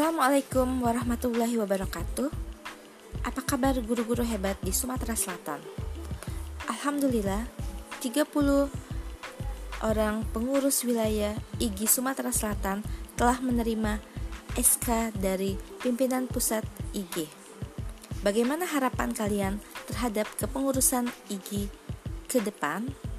Assalamualaikum warahmatullahi wabarakatuh. Apa kabar guru-guru hebat di Sumatera Selatan? Alhamdulillah, 30 orang pengurus wilayah IGI Sumatera Selatan telah menerima SK dari pimpinan pusat IGI. Bagaimana harapan kalian terhadap kepengurusan IGI ke depan?